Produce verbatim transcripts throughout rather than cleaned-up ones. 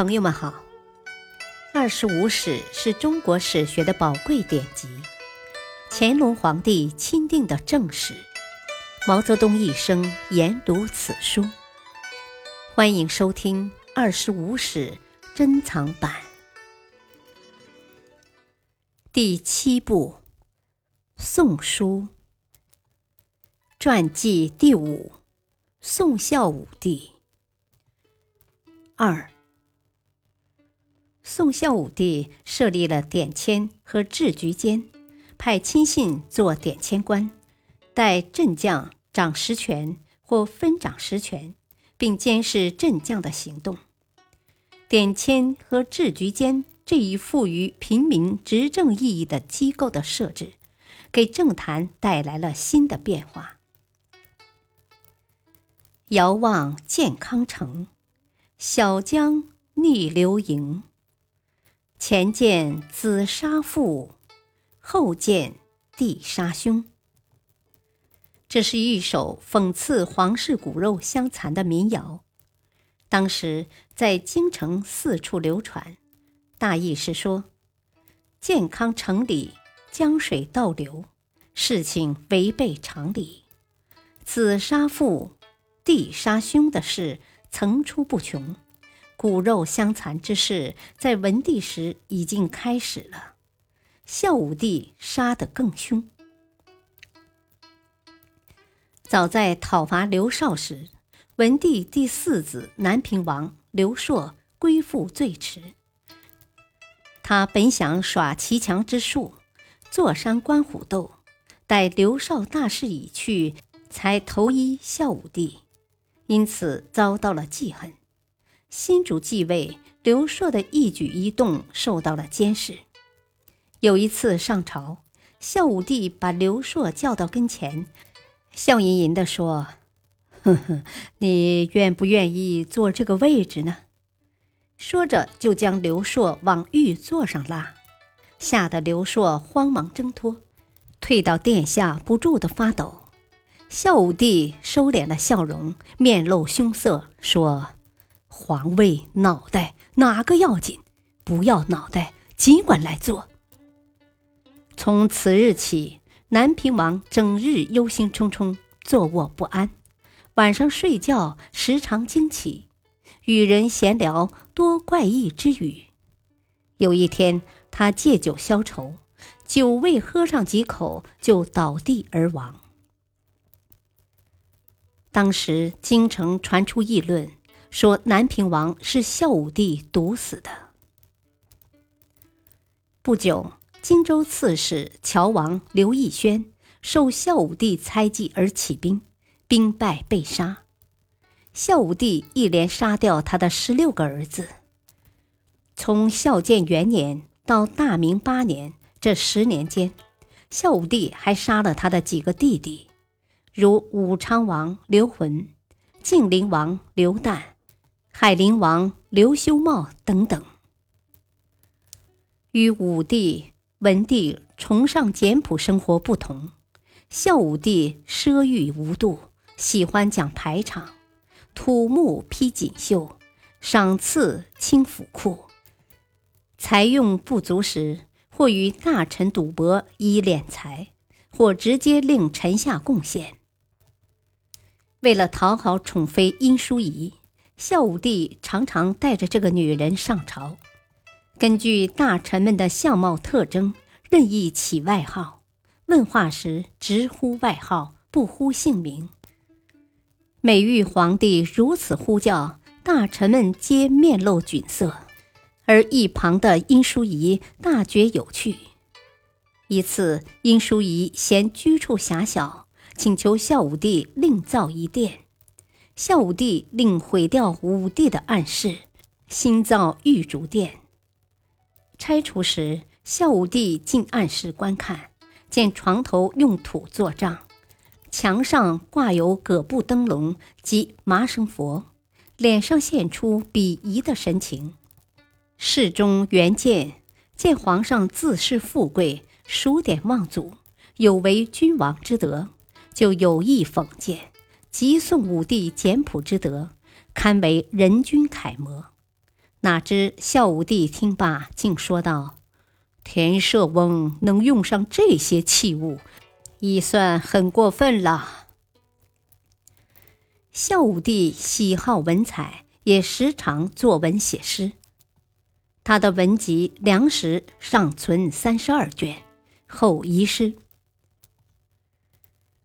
朋友们好，二十五史是中国史学的宝贵典籍，乾隆皇帝钦定的正史，毛泽东一生研读此书。欢迎收听二十五史珍藏版第七部《宋书》传记第五，宋孝武帝二。宋孝武帝设立了典签和制局监，派亲信做典签官，代镇将掌实权或分掌实权，并监视镇将的行动。典签和制局监这一赋予平民执政意义的机构的设置，给政坛带来了新的变化。遥望建康城，小江逆流盈。前见子杀父，后见弟杀兄。这是一首讽刺皇室骨肉相残的民谣，当时在京城四处流传，大意是说，建康城里江水倒流，事情违背常理，子杀父，弟杀兄的事层出不穷，骨肉相残之事在文帝时已经开始了，孝武帝杀得更凶。早在讨伐刘绍时，文帝第四子南平王刘硕归附最迟，他本想耍骑墙之术，坐山观虎斗，待刘绍大势已去，才投依孝武帝，因此遭到了记恨。新主继位，刘硕的一举一动受到了监视。有一次上朝，孝武帝把刘硕叫到跟前，笑吟吟地说，呵呵，你愿不愿意坐这个位置呢？说着就将刘硕往御座上拉，吓得刘硕慌忙挣脱，退到殿下不住地发抖。孝武帝收敛了笑容，面露凶色，说，皇位脑袋哪个要紧，不要脑袋尽管来做。从此日起，南平王整日忧心忡忡，坐卧不安，晚上睡觉时常惊起，与人闲聊多怪异之语。有一天他借酒消愁，酒未喝上几口就倒地而亡。当时京城传出议论，说南平王是孝武帝毒死的。不久，荆州刺史乔王刘义宣受孝武帝猜忌而起兵，兵败被杀。孝武帝一连杀掉他的十六个儿子。从孝建元年到大明八年这十年间，孝武帝还杀了他的几个弟弟，如武昌王刘浑、晋陵王刘旦、海陵王刘修茂等等。与武帝、文帝崇尚简朴生活不同，孝武帝奢欲无度，喜欢讲排场，土木披锦绣，赏赐轻府库。财用不足时，或与大臣赌博以敛财，或直接令臣下贡献。为了讨好宠妃殷淑仪，孝武帝常常带着这个女人上朝，根据大臣们的相貌特征任意起外号，问话时直呼外号，不呼姓名。每遇皇帝如此呼叫，大臣们皆面露窘色，而一旁的殷淑仪大觉有趣。一次，殷淑仪嫌居处狭小，请求孝武帝另造一殿，孝武帝另毁掉武帝的暗室，新造玉竹殿。拆除时，孝武帝进暗室观看，见床头用土做帐，墙上挂有葛布灯笼及麻生佛，脸上现出鄙夷的神情。侍中袁鉴见皇上自恃富贵，数典忘祖，有违君王之德，就有意讽谏，极颂武帝简朴之德，堪为人君楷模。哪知孝武帝听罢，竟说道：“田舍翁能用上这些器物，已算很过分了。”孝武帝喜好文采，也时常作文写诗。他的文集《梁实》尚存三十二卷，后遗失。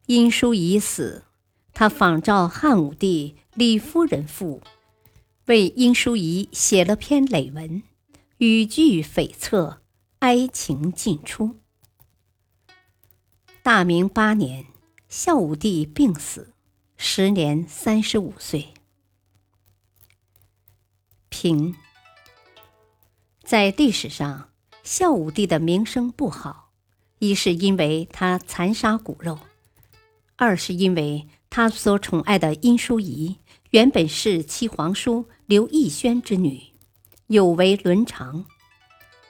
因叔已死，他仿照汉武帝李夫人赋，为因叔仪写了篇累文，语句悱恻，哀情尽出。大明八年，孝武帝病死，时年三十五岁。评：在历史上，孝武帝的名声不好，一是因为他残杀骨肉，二是因为他所宠爱的殷淑仪原本是其皇叔刘义宣之女，有违伦常。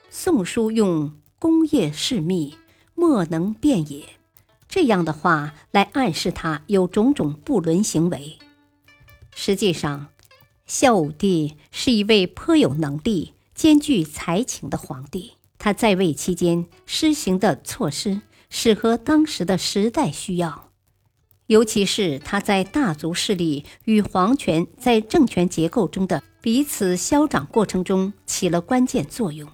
宋书用功业事密，莫能辩也，这样的话来暗示他有种种不伦行为。实际上，孝武帝是一位颇有能力、兼具才情的皇帝，他在位期间施行的措施适合当时的时代需要。尤其是他在大族势力与皇权在政权结构中的彼此消长过程中起了关键作用。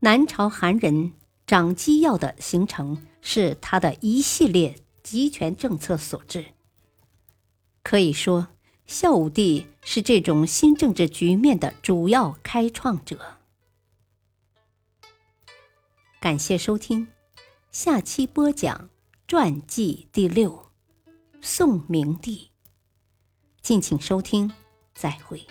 南朝韩人长姬耀的形成是他的一系列集权政策所致。可以说，孝武帝是这种新政治局面的主要开创者。感谢收听，下期播讲传记第六，宋明帝。敬请收听，再会。